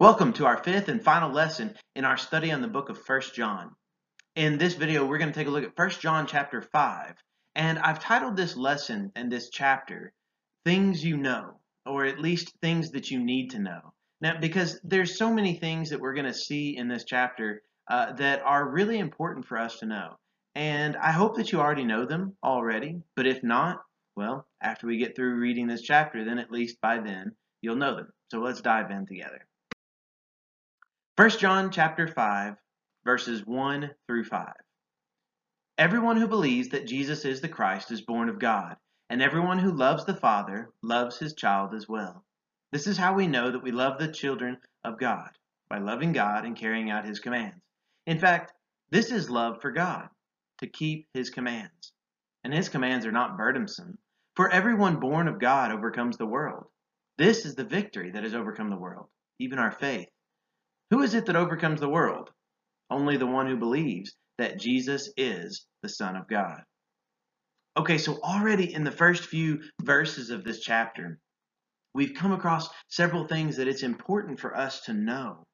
Welcome to our fifth and final lesson in our study on the book of 1 John. In this video, we're going to take a look at 1 John chapter 5, and I've titled this lesson and this chapter, Things You Know, or at least things that you need to know. Now, because there's so many things that we're going to see in this chapter that are really important for us to know, and I hope that you already know them already, but if not, well, after we get through reading this chapter, then at least by then, you'll know them. So let's dive in together. 1 John chapter 5, verses 1 through 5. Everyone who believes that Jesus is the Christ is born of God, and everyone who loves the Father loves his child as well. This is how we know that we love the children of God, by loving God and carrying out his commands. In fact, this is love for God, to keep his commands. And his commands are not burdensome, for everyone born of God overcomes the world. This is the victory that has overcome the world, even our faith. Who is it that overcomes the world? Only the one who believes that Jesus is the Son of God. Okay, so already in the first few verses of this chapter, we've come across several things that it's important for us to know.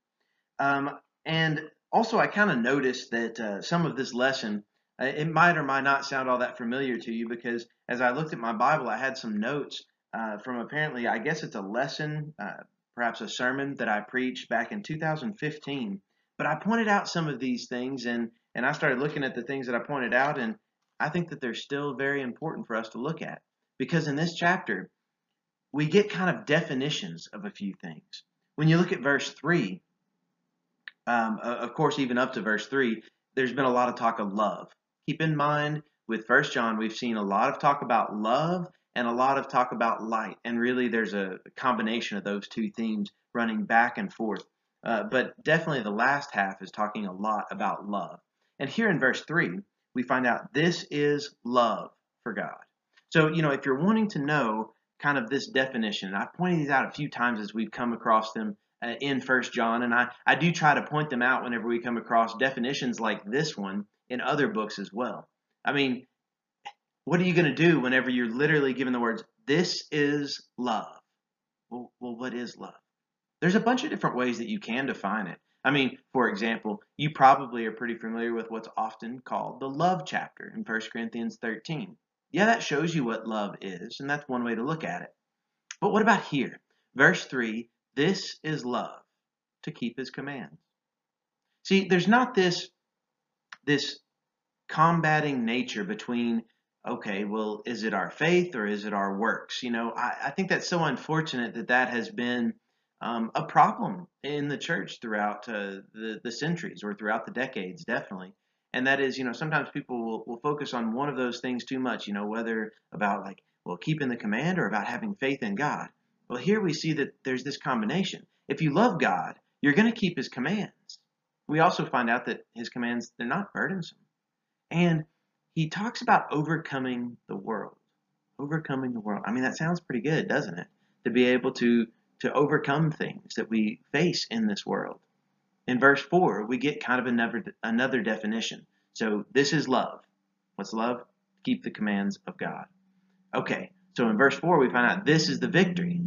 And also I kind of noticed that some of this lesson, it might or might not sound all that familiar to you because as I looked at my Bible, I had some notes from apparently, I guess it's a lesson, perhaps a sermon that I preached back in 2015, but I pointed out some of these things and I started looking at the things that I pointed out, and I think that they're still very important for us to look at because in this chapter, we get kind of definitions of a few things. When you look at verse 3, of course, even up to verse 3, there's been a lot of talk of love. Keep in mind with 1 John, we've seen a lot of talk about love and a lot of talk about light. And really there's a combination of those two themes running back and forth. But definitely the last half is talking a lot about love. And here in verse 3, we find out this is love for God. So, you know, if you're wanting to know kind of this definition, I've pointed these out a few times as we've come across them in 1 John. And I do try to point them out whenever we come across definitions like this one in other books as well. I mean, what are you going to do whenever you're literally given the words, this is love? Well, what is love? There's a bunch of different ways that you can define it. I mean, for example, you probably are pretty familiar with what's often called the love chapter in 1 Corinthians 13. Yeah, that shows you what love is, and that's one way to look at it. But what about here? Verse 3, this is love, to keep his commands. See, there's not this combating nature between, okay, well, is it our faith or is it our works? You know, I think that's so unfortunate that that has been a problem in the church throughout the centuries or throughout the decades, definitely. And that is, you know, sometimes people will focus on one of those things too much, you know, whether about like, well, keeping the command or about having faith in God. Well, here we see that there's this combination. If you love God, you're going to keep his commands. We also find out that his commands, they're not burdensome. And he talks about overcoming the world. Overcoming the world. I mean, that sounds pretty good, doesn't it? To be able to overcome things that we face in this world. In verse 4, we get kind of another definition. So this is love. What's love? Keep the commands of God. Okay, so in verse 4, we find out this is the victory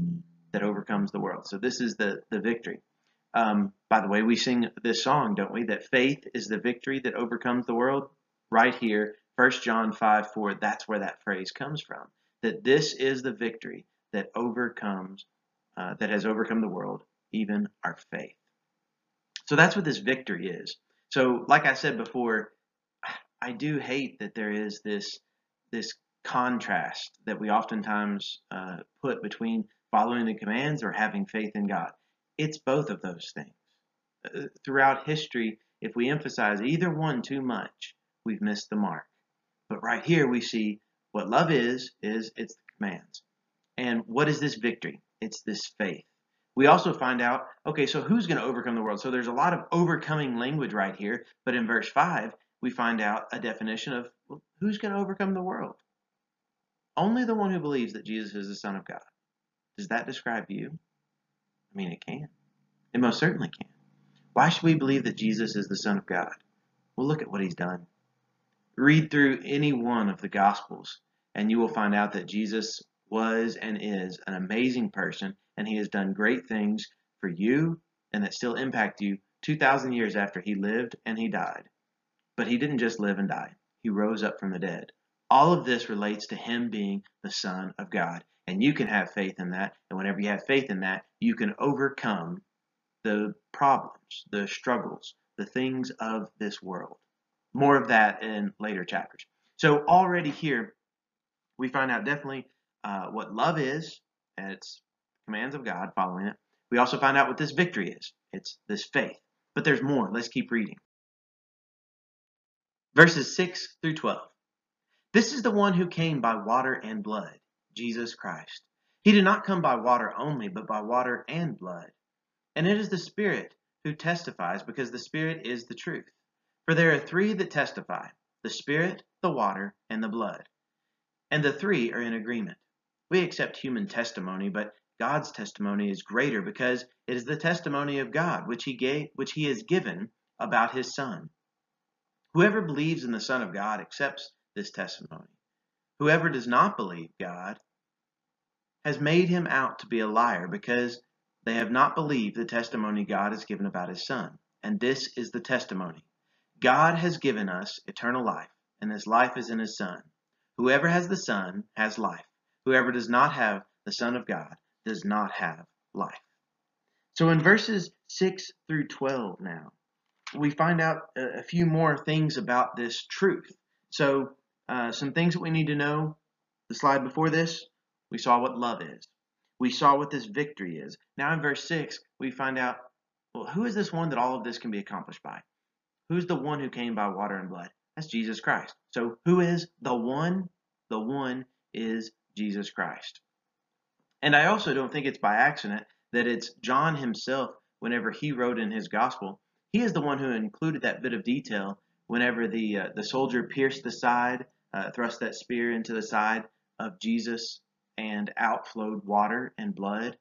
that overcomes the world. So this is the victory. By the way, we sing this song, don't we? That faith is the victory that overcomes the world. Right here, 1 John 5:4, that's where that phrase comes from, that this is the victory that overcomes, that has overcome the world, even our faith. So that's what this victory is. So like I said before, I do hate that there is this contrast that we oftentimes put between following the commands or having faith in God. It's both of those things. Throughout history, if we emphasize either one too much, we've missed the mark. But right here we see what love is it's the commands. And what is this victory? It's this faith. We also find out, okay, so who's going to overcome the world? So there's a lot of overcoming language right here. But in verse 5, we find out a definition of, well, who's going to overcome the world? Only the one who believes that Jesus is the Son of God. Does that describe you? I mean, it can. It most certainly can. Why should we believe that Jesus is the Son of God? Well, look at what he's done. Read through any one of the Gospels, and you will find out that Jesus was and is an amazing person, and he has done great things for you and that still impact you 2,000 years after he lived and he died. But he didn't just live and die. He rose up from the dead. All of this relates to him being the Son of God. And you can have faith in that. And whenever you have faith in that, you can overcome the problems, the struggles, the things of this world. More of that in later chapters. So already here, we find out definitely what love is, and it's commands of God, following it. We also find out what this victory is. It's this faith. But there's more. Let's keep reading. Verses 6 through 12. This is the one who came by water and blood, Jesus Christ. He did not come by water only, but by water and blood. And it is the Spirit who testifies, because the Spirit is the truth. For there are three that testify, the Spirit, the water, and the blood. And the three are in agreement. We accept human testimony, but God's testimony is greater because it is the testimony of God which he has given about his Son. Whoever believes in the Son of God accepts this testimony. Whoever does not believe God has made him out to be a liar, because they have not believed the testimony God has given about his Son. And this is the testimony: God has given us eternal life, and this life is in his Son. Whoever has the Son has life. Whoever does not have the Son of God does not have life. So in verses 6 through 12 now, we find out a few more things about this truth. So some things that we need to know. The slide before this, we saw what love is. We saw what this victory is. Now in verse 6, we find out, well, who is this one that all of this can be accomplished by? Who's the one who came by water and blood? That's Jesus Christ. So who is the one? The one is Jesus Christ. And I also don't think it's by accident that it's John himself, whenever he wrote in his gospel, he is the one who included that bit of detail whenever the soldier pierced the side, thrust that spear into the side of Jesus, and outflowed water and blood.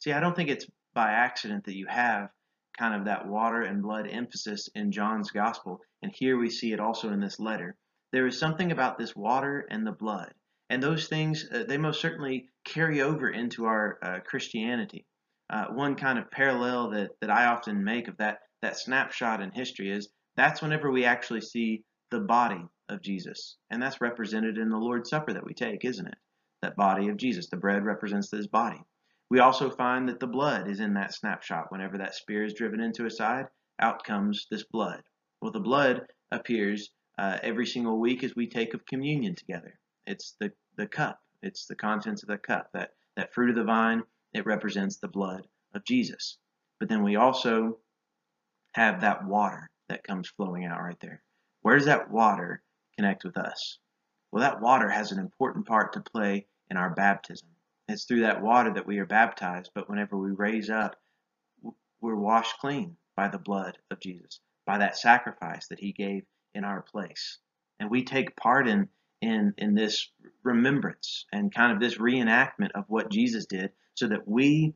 See, I don't think it's by accident that you have kind of that water and blood emphasis in John's gospel. And here we see it also in this letter. There is something about this water and the blood. And those things, they most certainly carry over into our Christianity. One kind of parallel that I often make of that snapshot in history is that's whenever we actually see the body of Jesus. And that's represented in the Lord's Supper that we take, isn't it? That body of Jesus. The bread represents his body. We also find that the blood is in that snapshot. Whenever that spear is driven into his side, out comes this blood. Well, the blood appears every single week as we take of communion together. It's the cup. It's the contents of the cup. That fruit of the vine, it represents the blood of Jesus. But then we also have that water that comes flowing out right there. Where does that water connect with us? Well, that water has an important part to play in our baptism. It's through that water that we are baptized, but whenever we raise up, we're washed clean by the blood of Jesus, by that sacrifice that he gave in our place. And we take part in this remembrance and kind of this reenactment of what Jesus did, so that we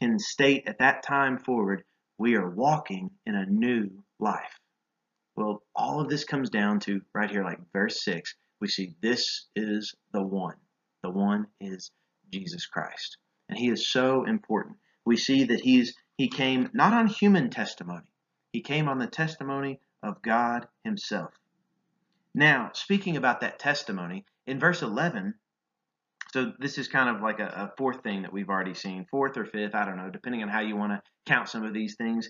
can state at that time forward, we are walking in a new life. Well, all of this comes down to right here, like verse 6, we see this is the one. The one is Jesus Christ. And he is so important. We see that he came not on human testimony. He came on the testimony of God himself. Now, speaking about that testimony, in verse 11, so this is kind of like a fourth thing that we've already seen, fourth or fifth, I don't know, depending on how you want to count some of these things.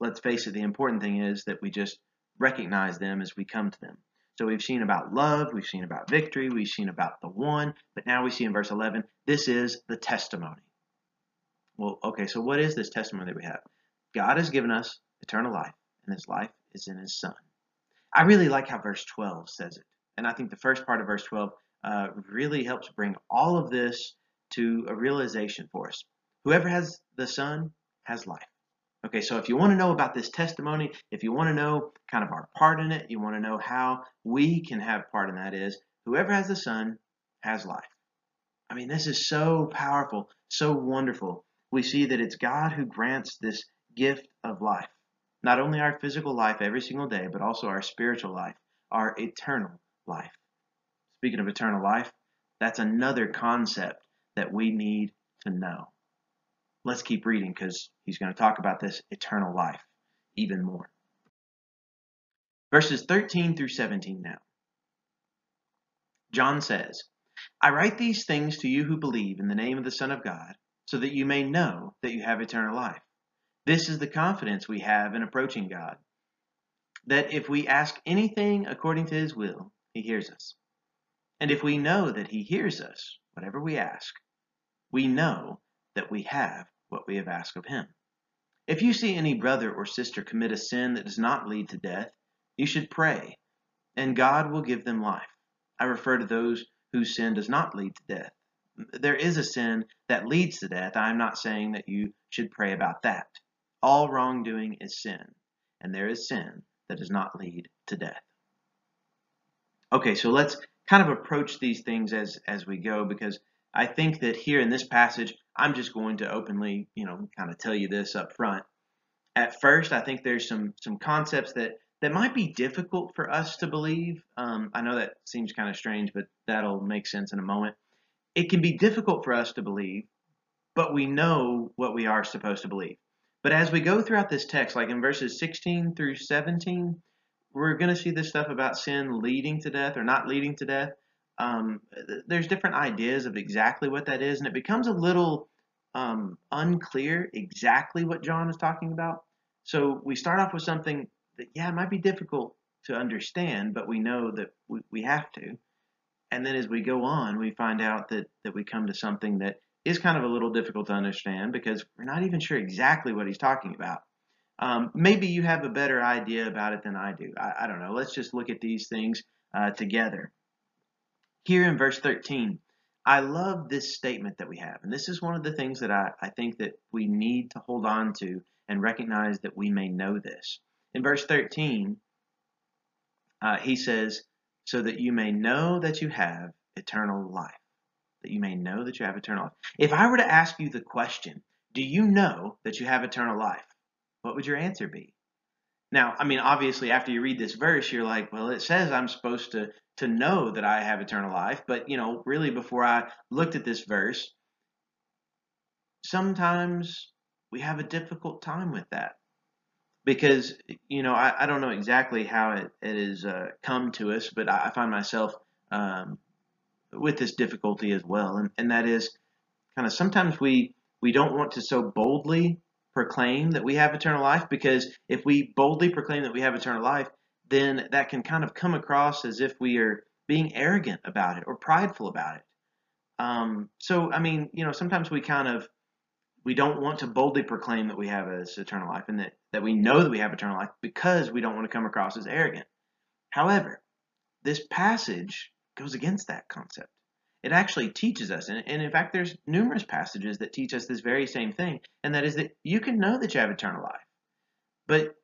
Let's face it, the important thing is that we just recognize them as we come to them. So we've seen about love, we've seen about victory, we've seen about the one, but now we see in verse 11, this is the testimony. Well, okay, so what is this testimony that we have? God has given us eternal life, and this life is in his Son. I really like how verse 12 says it. And I think the first part of verse 12 really helps bring all of this to a realization for us. Whoever has the Son has life. Okay, so if you want to know about this testimony, if you want to know kind of our part in it, you want to know how we can have part in that, is whoever has the Son has life. I mean, this is so powerful, so wonderful. We see that it's God who grants this gift of life. Not only our physical life every single day, but also our spiritual life, our eternal life. Speaking of eternal life, that's another concept that we need to know. let's keep reading because he's going to talk about this eternal life even more. Verses 13 through 17 now. John says, I write these things to you who believe in the name of the Son of God, so that you may know that you have eternal life. This is the confidence we have in approaching God, that if we ask anything according to his will, he hears us. And if we know that he hears us, whatever we ask, we know that we have what we have asked of him. If you see any brother or sister commit a sin that does not lead to death, you should pray, and God will give them life. I refer to those whose sin does not lead to death. There is a sin that leads to death. I am not saying that you should pray about that. All wrongdoing is sin, and there is sin that does not lead to death. Okay, so let's kind of approach these things as we go, because I think that here in this passage, I'm just going to openly, kind of tell you this up front. At first, I think there's some concepts that might be difficult for us to believe. I know that seems kind of strange, but that'll make sense in a moment. It can be difficult for us to believe, but we know what we are supposed to believe. But as we go throughout this text, like in verses 16 through 17, we're going to see this stuff about sin leading to death or not leading to death. There's different ideas of exactly what that is, and it becomes a little unclear exactly what John is talking about. So we start off with something that, yeah, it might be difficult to understand, but we know that we have to. And then as we go on, we find out that we come to something that is kind of a little difficult to understand because we're not even sure exactly what he's talking about. Maybe you have a better idea about it than I do. I don't know. Let's just look at these things together. Here in verse 13, I love this statement that we have. And this is one of the things that I think that we need to hold on to and recognize that we may know this. In verse 13, he says, so that you may know that you have eternal life. That you may know that you have eternal life. If I were to ask you the question, do you know that you have eternal life? What would your answer be? Now, I mean, obviously, after you read this verse, you're like, well, it says I'm supposed to know that I have eternal life. But, really before I looked at this verse, sometimes we have a difficult time with that. Because, I don't know exactly how it has come to us, but I find myself with this difficulty as well. And that is kind of sometimes we don't want to so boldly proclaim that we have eternal life, because if we boldly proclaim that we have eternal life, then that can kind of come across as if we are being arrogant about it or prideful about it. So, I mean, sometimes we don't want to boldly proclaim that we have this eternal life and that we know that we have eternal life because we don't want to come across as arrogant. However, this passage goes against that concept. It actually teaches us, and in fact, there's numerous passages that teach us this very same thing, and that is that you can know that you have eternal life. But,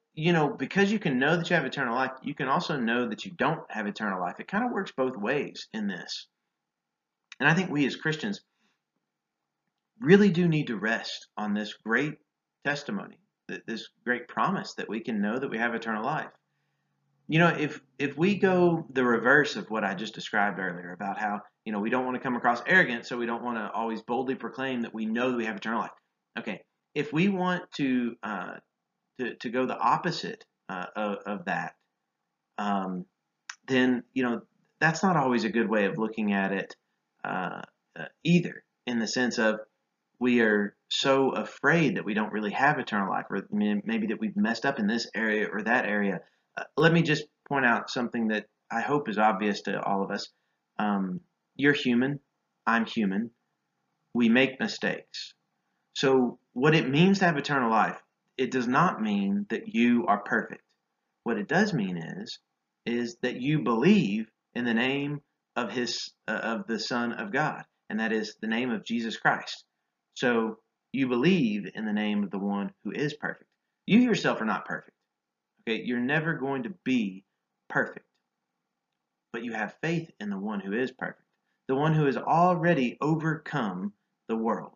because you can know that you have eternal life, you can also know that you don't have eternal life. It kind of works both ways in this. And I think we as Christians really do need to rest on this great testimony, this great promise that we can know that we have eternal life. If we go the reverse of what I just described earlier about how, we don't want to come across arrogant, so we don't want to always boldly proclaim that we know that we have eternal life. Okay, if we want to go the opposite of that, then, that's not always a good way of looking at it either, in the sense of, we are so afraid that we don't really have eternal life, or maybe that we've messed up in this area or that area. Let me just point out something that I hope is obvious to all of us. You're human. I'm human. We make mistakes. So what it means to have eternal life, it does not mean that you are perfect. What it does mean is that you believe in the name of the Son of God, and that is the name of Jesus Christ. So you believe in the name of the one who is perfect. You yourself are not perfect. Okay, you're never going to be perfect. But you have faith in the one who is perfect. The one who has already overcome the world.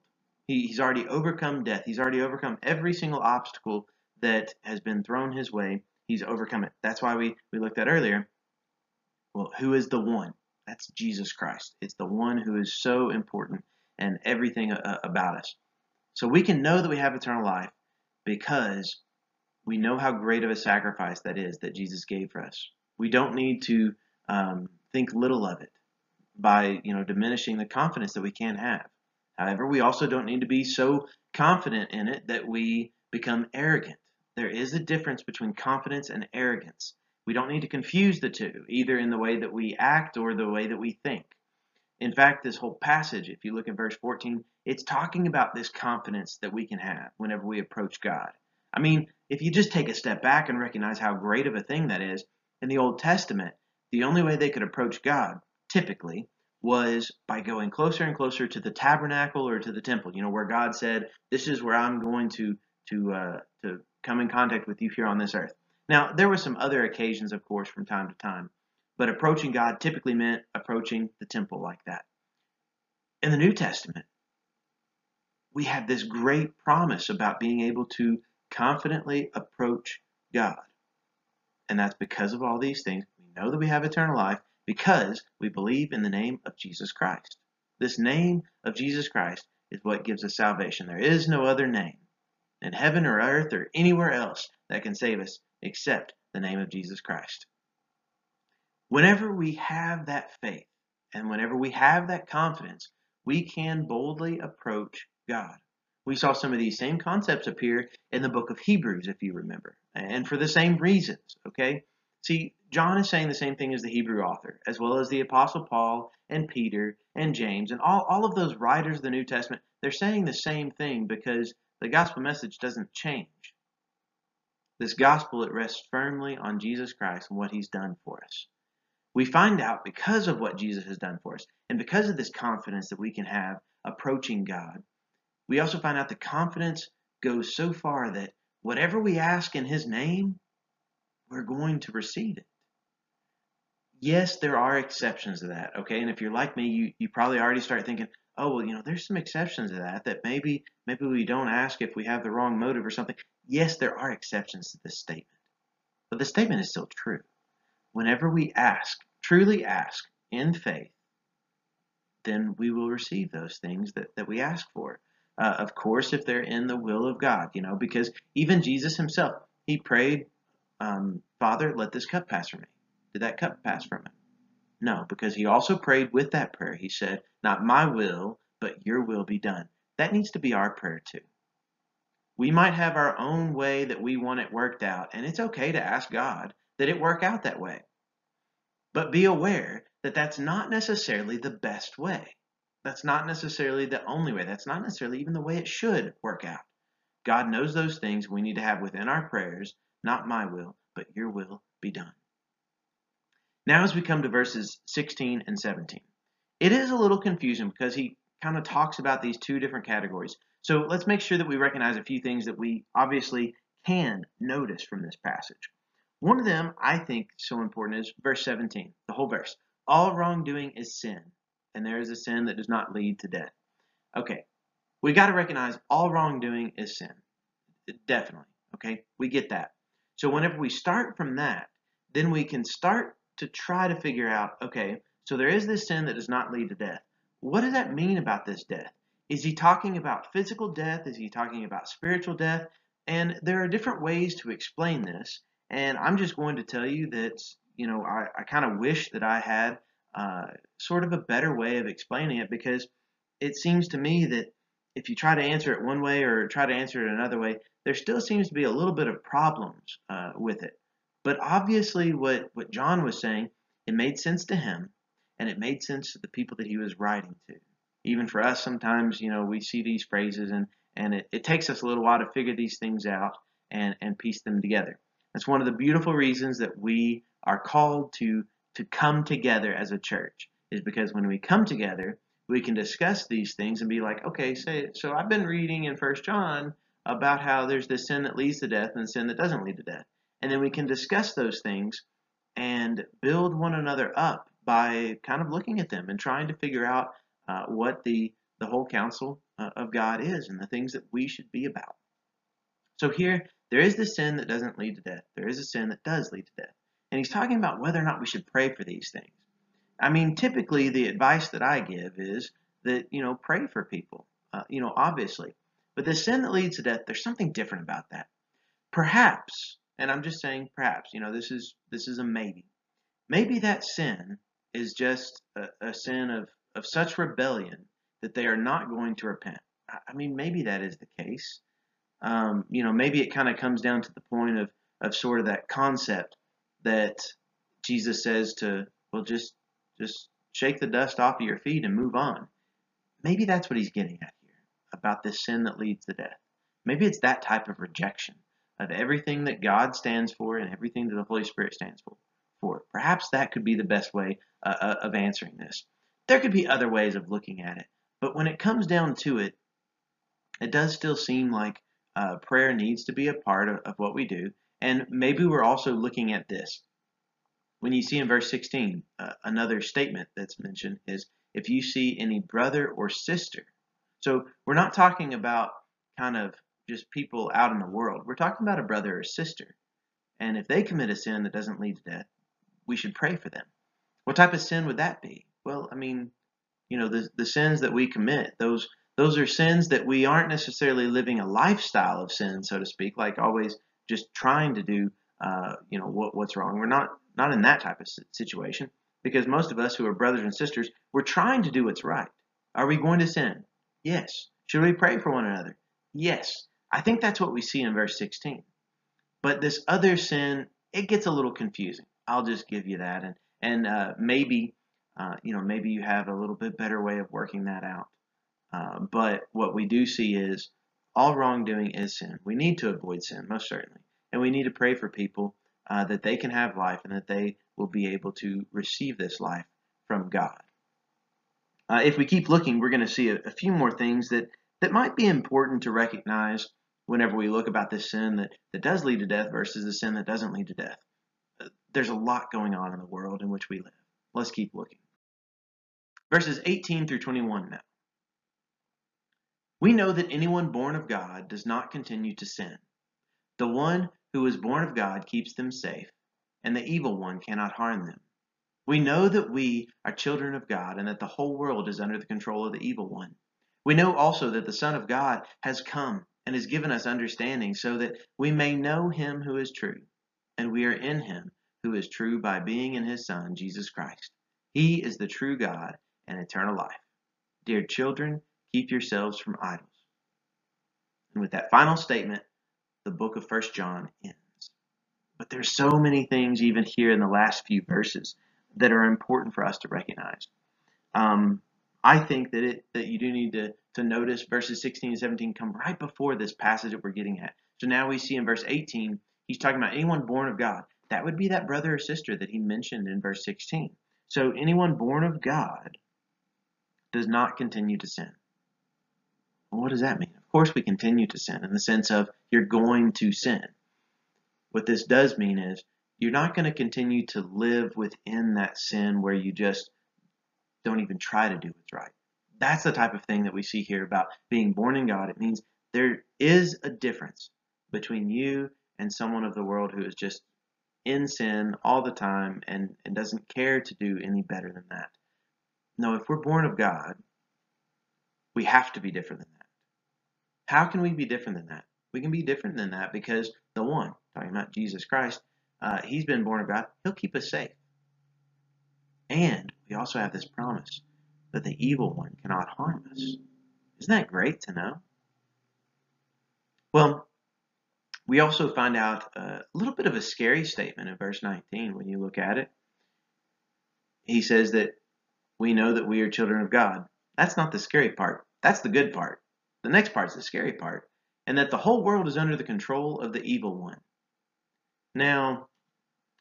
He's already overcome death. He's already overcome every single obstacle that has been thrown his way. He's overcome it. That's why we looked at earlier. Well, who is the one? That's Jesus Christ. It's the one who is so important and everything about us. So we can know that we have eternal life because we know how great of a sacrifice that is that Jesus gave for us. We don't need to think little of it by diminishing the confidence that we can have. However, we also don't need to be so confident in it that we become arrogant. There is a difference between confidence and arrogance. We don't need to confuse the two, either in the way that we act or the way that we think. In fact, this whole passage, if you look in verse 14, it's talking about this confidence that we can have whenever we approach God. I mean, if you just take a step back and recognize how great of a thing that is, in the Old Testament, the only way they could approach God, typically, was by going closer and closer to the tabernacle or to the temple, where God said, this is where I'm going to come in contact with you here on this earth. Now, there were some other occasions, of course, from time to time, but approaching God typically meant approaching the temple like that. In the New Testament, we have this great promise about being able to confidently approach God. And that's because of all these things. We know that we have eternal life because we believe in the name of Jesus Christ. This name of Jesus Christ is what gives us salvation. There is no other name in heaven or earth or anywhere else that can save us except the name of Jesus Christ. Whenever we have that faith and whenever we have that confidence, we can boldly approach God. We saw some of these same concepts appear in the book of Hebrews, if you remember, and for the same reasons, okay? See, John is saying the same thing as the Hebrew author, as well as the Apostle Paul and Peter and James and all of those writers of the New Testament. They're saying the same thing because the gospel message doesn't change. This gospel, it rests firmly on Jesus Christ and what he's done for us. We find out because of what Jesus has done for us and because of this confidence that we can have approaching God, we also find out the confidence goes so far that whatever we ask in his name, we're going to receive it. Yes, there are exceptions to that, okay? And if you're like me, you probably already start thinking, oh, well, there's some exceptions to that maybe we don't ask if we have the wrong motive or something. Yes, there are exceptions to this statement, but the statement is still true. Whenever we ask, truly ask in faith, then we will receive those things that we ask for. Of course, if they're in the will of God, because even Jesus himself, he prayed, Father, let this cup pass from me. Did that cup pass from him? No, because he also prayed with that prayer. He said, not my will, but your will be done. That needs to be our prayer too. We might have our own way that we want it worked out, and it's okay to ask God that it work out that way. But be aware that that's not necessarily the best way. That's not necessarily the only way. That's not necessarily even the way it should work out. God knows those things we need to have within our prayers, not my will, but your will be done. Now as we come to verses 16 and 17, it is a little confusing because he kind of talks about these two different categories. So let's make sure that we recognize a few things that we obviously can notice from this passage. One of them I think so important is verse 17, the whole verse. All wrongdoing is sin, and there is a sin that does not lead to death. Okay, we got to recognize all wrongdoing is sin. Definitely, okay? We get that. So whenever we start from that, then we can start to try to figure out, okay, so there is this sin that does not lead to death. What does that mean about this death? Is he talking about physical death? Is he talking about spiritual death? And there are different ways to explain this. And I'm just going to tell you that, I kind of wish that I had sort of a better way of explaining it, because it seems to me that if you try to answer it one way or try to answer it another way, there still seems to be a little bit of problems with it. But obviously what John was saying, it made sense to him and it made sense to the people that he was writing to. Even for us, sometimes, we see these phrases and it takes us a little while to figure these things out and piece them together. That's one of the beautiful reasons that we are called to come together as a church, is because when we come together, we can discuss these things and be like, okay, so I've been reading in 1 John about how there's this sin that leads to death and the sin that doesn't lead to death. And then we can discuss those things and build one another up by kind of looking at them and trying to figure out what the whole counsel of God is and the things that we should be about. So here, there is this sin that doesn't lead to death. There is a sin that does lead to death. And he's talking about whether or not we should pray for these things. I mean, typically the advice that I give is that, pray for people, obviously. But the sin that leads to death, there's something different about that. Perhaps, and I'm just saying perhaps, you know, this is a maybe. Maybe that sin is just a sin of such rebellion that they are not going to repent. I mean, maybe that is the case. You know, maybe it kind of comes down to the point of sort of that concept that Jesus says to, well, just shake the dust off of your feet and move on. Maybe that's what he's getting at here about this sin that leads to death. Maybe it's that type of rejection of everything that God stands for and everything that the Holy Spirit stands for. Perhaps that could be the best way of answering this. There could be other ways of looking at it, but when it comes down to it, it does still seem like prayer needs to be a part of what we do. And maybe we're also looking at this. When you see in verse 16, another statement that's mentioned is, if you see any brother or sister. So we're not talking about kind of just people out in the world. We're talking about a brother or sister. And if they commit a sin that doesn't lead to death, we should pray for them. What type of sin would that be? Well, I mean, you know, the sins that we commit, those are sins that we aren't necessarily living a lifestyle of sin, so to speak, like always just trying to do, you know, what's wrong. We're not in that type of situation, because most of us who are brothers and sisters, we're trying to do what's right. Are we going to sin? Yes. Should we pray for one another? Yes. I think that's what we see in verse 16. But this other sin, it gets a little confusing. I'll just give you that. And maybe you have a little bit better way of working that out. But what we do see is all wrongdoing is sin. We need to avoid sin, most certainly. And we need to pray for people that they can have life and that they will be able to receive this life from God. If we keep looking, we're going to see a few more things that might be important to recognize whenever we look about this sin that does lead to death versus the sin that doesn't lead to death. There's a lot going on in the world in which we live. Let's keep looking. Verses 18 through 21 now. We know that anyone born of God does not continue to sin. The one who is born of God keeps them safe, and the evil one cannot harm them. We know that we are children of God, and that the whole world is under the control of the evil one. We know also that the Son of God has come and has given us understanding, so that we may know him who is true, and we are in him who is true by being in his Son, Jesus Christ. He is the true God and eternal life. Dear children, keep yourselves from idols. And with that final statement, the book of 1 John ends. But there's so many things even here in the last few verses that are important for us to recognize. I think that you do need to notice verses 16 and 17 come right before this passage that we're getting at. So now we see in verse 18, he's talking about anyone born of God. That would be that brother or sister that he mentioned in verse 16. So anyone born of God does not continue to sin. Well, what does that mean? Of course we continue to sin in the sense of you're going to sin. What this does mean is you're not going to continue to live within that sin where you just don't even try to do what's right. That's the type of thing that we see here about being born in God. It means there is a difference between you and someone of the world who is just in sin all the time and doesn't care to do any better than that. No, if we're born of God, we have to be different than that. How can we be different than that? We can be different than that because the one, talking about Jesus Christ, he's been born of God. He'll keep us safe. And we also have this promise that the evil one cannot harm us. Isn't that great to know? Well, we also find out a little bit of a scary statement in verse 19 when you look at it. He says that we know that we are children of God. That's not the scary part. That's the good part. The next part's the scary part. And that the whole world is under the control of the evil one. Now,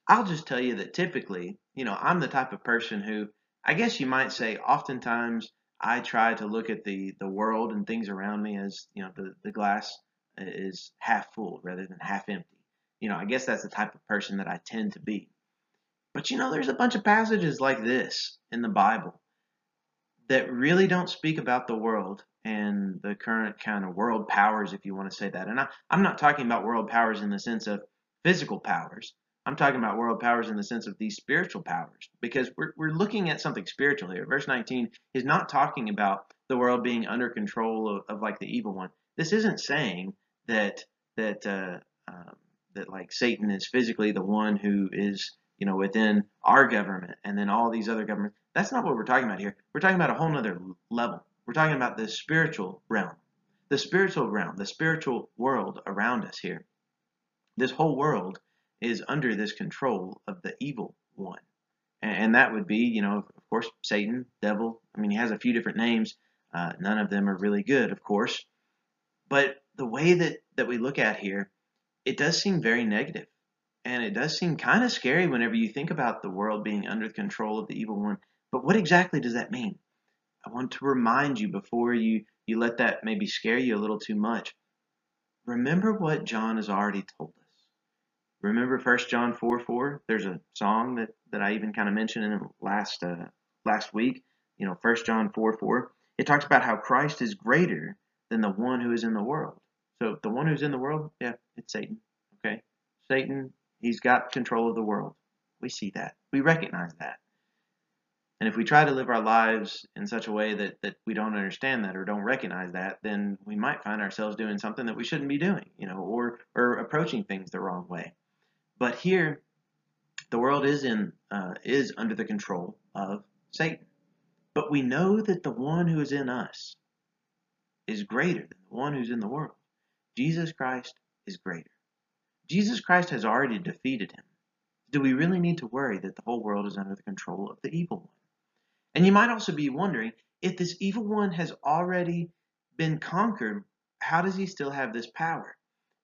I'll just tell you that typically, you know, I'm the type of person who, I guess you might say, oftentimes I try to look at the world and things around me as, you know, the glass is half full rather than half empty. You know, I guess that's the type of person that I tend to be. But, you know, there's a bunch of passages like this in the Bible that really don't speak about the world and the current kind of world powers, if you want to say that. And I'm not talking about world powers in the sense of physical powers. I'm talking about world powers in the sense of these spiritual powers, because we're looking at something spiritual here. Verse 19 is not talking about the world being under control of like the evil one. This isn't saying that like Satan is physically the one who is, you know, within our government and then all these other governments. That's not what we're talking about here. We're talking about a whole nother level. We're talking about the spiritual realm, the spiritual world around us here. This whole world is under this control of the evil one. And that would be, you know, of course, Satan, devil. I mean, he has a few different names. None of them are really good, of course. But the way that we look at here, it does seem very negative. And it does seem kind of scary whenever you think about the world being under the control of the evil one. But what exactly does that mean? I want to remind you before you let that maybe scare you a little too much. Remember what John has already told us. Remember 1 John 4:4? There's a song that I even kind of mentioned in the last week. You know, 1 John 4:4. It talks about how Christ is greater than the one who is in the world. So the one who's in the world, yeah, it's Satan. Okay, Satan, he's got control of the world. We see that. We recognize that. And if we try to live our lives in such a way that we don't understand that or don't recognize that, then we might find ourselves doing something that we shouldn't be doing, you know, or approaching things the wrong way. But here, the world is under the control of Satan. But we know that the one who is in us is greater than the one who's in the world. Jesus Christ is greater. Jesus Christ has already defeated him. Do we really need to worry that the whole world is under the control of the evil one? And you might also be wondering, if this evil one has already been conquered, how does he still have this power?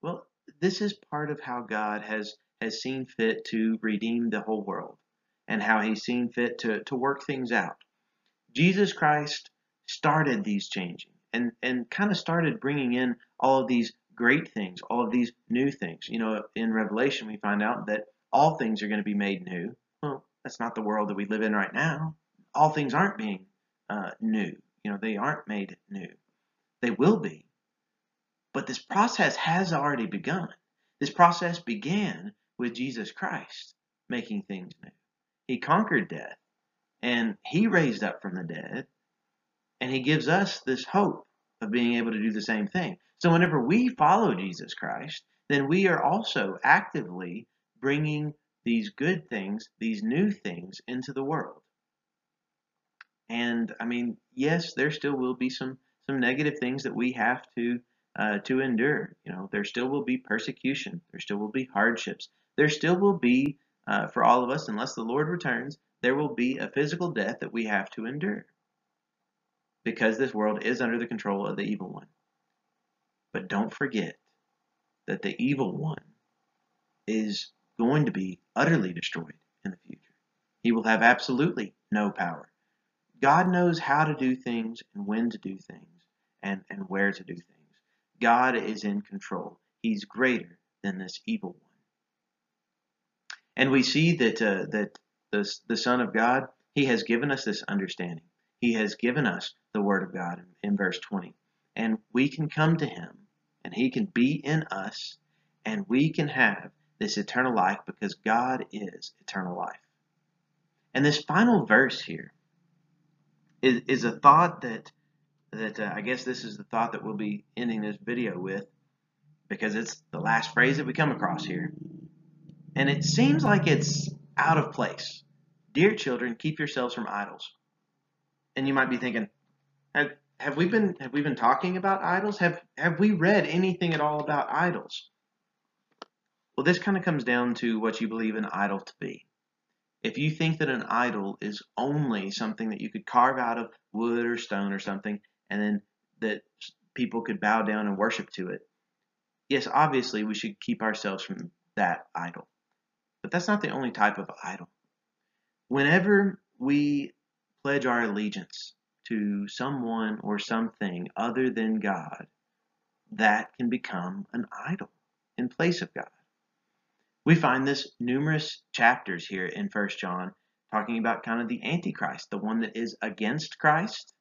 Well, this is part of how God has seen fit to redeem the whole world and how he's seen fit to work things out. Jesus Christ started these changing and kind of started bringing in all of these great things, all of these new things. You know, in Revelation, we find out that all things are going to be made new. Well, that's not the world that we live in right now. All things aren't being new. You know, they aren't made new. They will be. But this process has already begun. This process began with Jesus Christ making things new. He conquered death, and he raised up from the dead, and he gives us this hope of being able to do the same thing. So whenever we follow Jesus Christ, then we are also actively bringing these good things, these new things into the world. And I mean, yes, there still will be some negative things that we have to endure. You know, there still will be persecution. There still will be hardships. There still will be, for all of us, unless the Lord returns, there will be a physical death that we have to endure because this world is under the control of the evil one. But don't forget that the evil one is going to be utterly destroyed in the future. He will have absolutely no power. God knows how to do things and when to do things and where to do things. God is in control. He's greater than this evil one. And we see that the Son of God, he has given us this understanding. He has given us the Word of God in verse 20. And we can come to him, and he can be in us, and we can have this eternal life because God is eternal life. And this final verse here is a thought that I guess this is the thought that we'll be ending this video with, because it's the last phrase that we come across here. And it seems like it's out of place. Dear children, keep yourselves from idols. And you might be thinking, have we been talking about idols? Have we read anything at all about idols? Well, this kind of comes down to what you believe an idol to be. If you think that an idol is only something that you could carve out of wood or stone or something, and then that people could bow down and worship to it, yes, obviously we should keep ourselves from that idol. But that's not the only type of idol. Whenever we pledge our allegiance to someone or something other than God, that can become an idol in place of God. We find this numerous chapters here in 1 John talking about kind of the Antichrist, the one that is against Christ.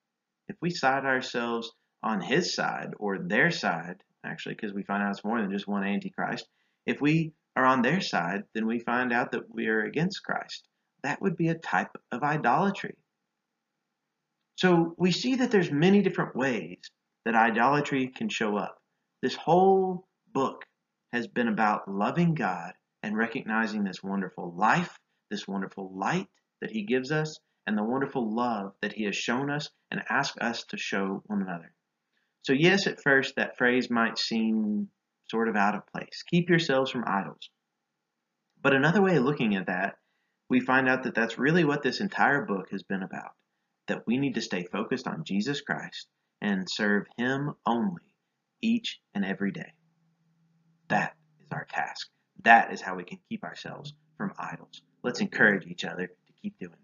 If we side ourselves on his side or their side, actually, because we find out it's more than just one Antichrist, if we are on their side, then we find out that we are against Christ. That would be a type of idolatry. So we see that there's many different ways that idolatry can show up. This whole book has been about loving God and recognizing this wonderful life, this wonderful light that He gives us, and the wonderful love that He has shown us and asked us to show one another. So yes, at first that phrase might seem sort of out of place. Keep yourselves from idols. But another way of looking at that, we find out that that's really what this entire book has been about, that we need to stay focused on Jesus Christ and serve Him only each and every day. That is our task. That is how we can keep ourselves from idols. Let's encourage each other to keep doing it.